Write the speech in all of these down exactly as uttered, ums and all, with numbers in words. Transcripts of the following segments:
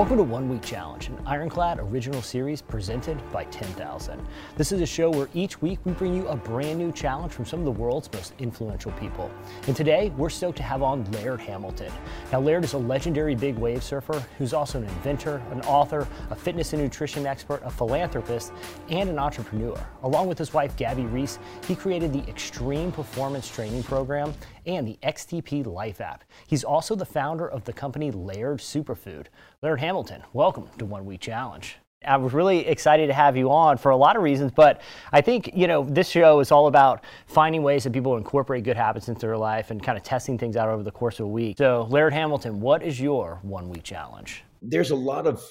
Welcome to One Week Challenge, an Ironclad original series presented by ten thousand. This is a show where each week we bring you a brand new challenge from some of the world's most influential people. And today, we're stoked to have on Laird Hamilton. Now, Laird is a legendary big wave surfer who's also an inventor, an author, a fitness and nutrition expert, a philanthropist, and an entrepreneur. Along with his wife, Gabby Reece, he created the Extreme Performance Training Program and the X T P Life app. He's also the founder of the company Laird Superfood. Laird Hamilton, welcome to One Week Challenge. I was really excited to have you on for a lot of reasons, but I think, you know, this show is all about finding ways that people incorporate good habits into their life and kind of testing things out over the course of a week. So Laird Hamilton, what is your One Week Challenge? There's a lot of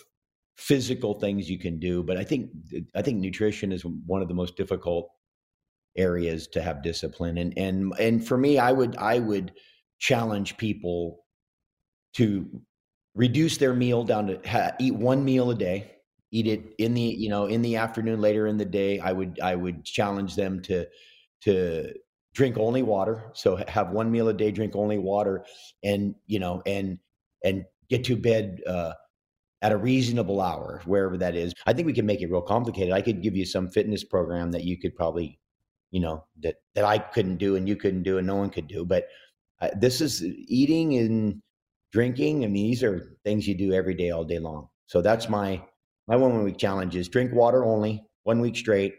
physical things you can do, but I think, I think nutrition is one of the most difficult areas to have discipline. And, and, and for me, I would, I would challenge people to reduce their meal down to ha, eat one meal a day, eat it in the, you know, in the afternoon, later in the day. I would, I would challenge them to, to drink only water. So have one meal a day, drink only water, and, you know, and, and get to bed, uh, at a reasonable hour, wherever that is. I think we can make it real complicated. I could give you some fitness program that you could probably, you know, that, that I couldn't do and you couldn't do and no one could do. But uh, this is eating and drinking. I mean, these are things you do every day, all day long. So that's my, my one week challenge is drink water only one week straight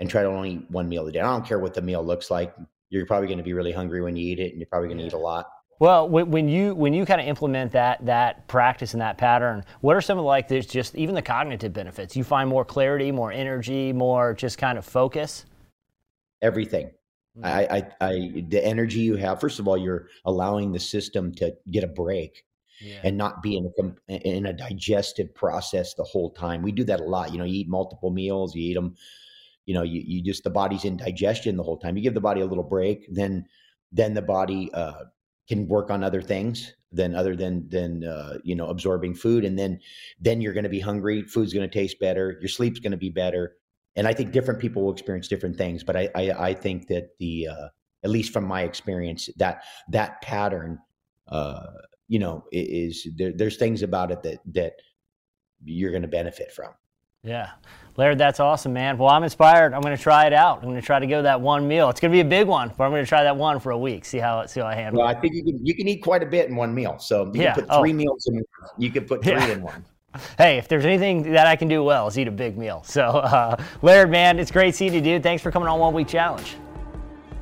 and try to only eat one meal a day. I don't care what the meal looks like. You're probably going to be really hungry when you eat it, and you're probably going to eat a lot. Well, when you when you kind of implement that that practice and that pattern, what are some of like there's just even the cognitive benefits? You find more clarity, more energy, more just kind of focus. Everything. Mm-hmm. I, I, I, the energy you have. First of all, you're allowing the system to get a break, yeah, and not be in a in a digestive process the whole time. We do that a lot. You know, you eat multiple meals, you eat them. You know, you you just the body's in digestion the whole time. You give the body a little break, then then the body. Uh, can work on other things than other than, than, uh, you know, absorbing food. And then, then you're going to be hungry. Food's going to taste better. Your sleep's going to be better. And I think different people will experience different things, but I, I, I think that the, uh, at least from my experience, that, that pattern, uh, you know, is there, there's things about it that, that you're going to benefit from. Yeah. Laird, that's awesome, man. Well, I'm inspired. I'm going to try it out. I'm going to try to go that one meal. It's going to be a big one, but I'm going to try that one for a week. See how see how I handle. Well, I think you can you can eat quite a bit in one meal. So you yeah. can put three oh. meals in. You can put three yeah. in one. Hey, if there's anything that I can do well, is eat a big meal. So, uh, Laird, man, it's great seeing you, dude. Thanks for coming on One Week Challenge.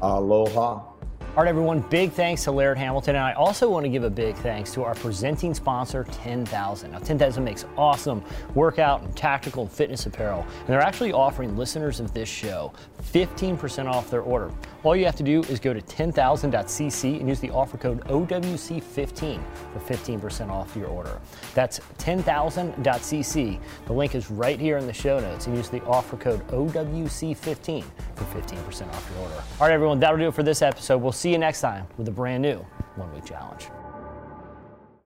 Aloha. All right, everyone, big thanks to Laird Hamilton. And I also want to give a big thanks to our presenting sponsor, ten thousand. Now, ten thousand makes awesome workout and tactical and fitness apparel. And they're actually offering listeners of this show fifteen percent off their order. All you have to do is go to ten thousand dot c c and use the offer code O W C fifteen for fifteen percent off your order. That's ten thousand dot c c. The link is right here in the show notes, and use the offer code O W C fifteen for fifteen percent off your order. All right, everyone, that'll do it for this episode. We'll see you next time with a brand new One Week Challenge.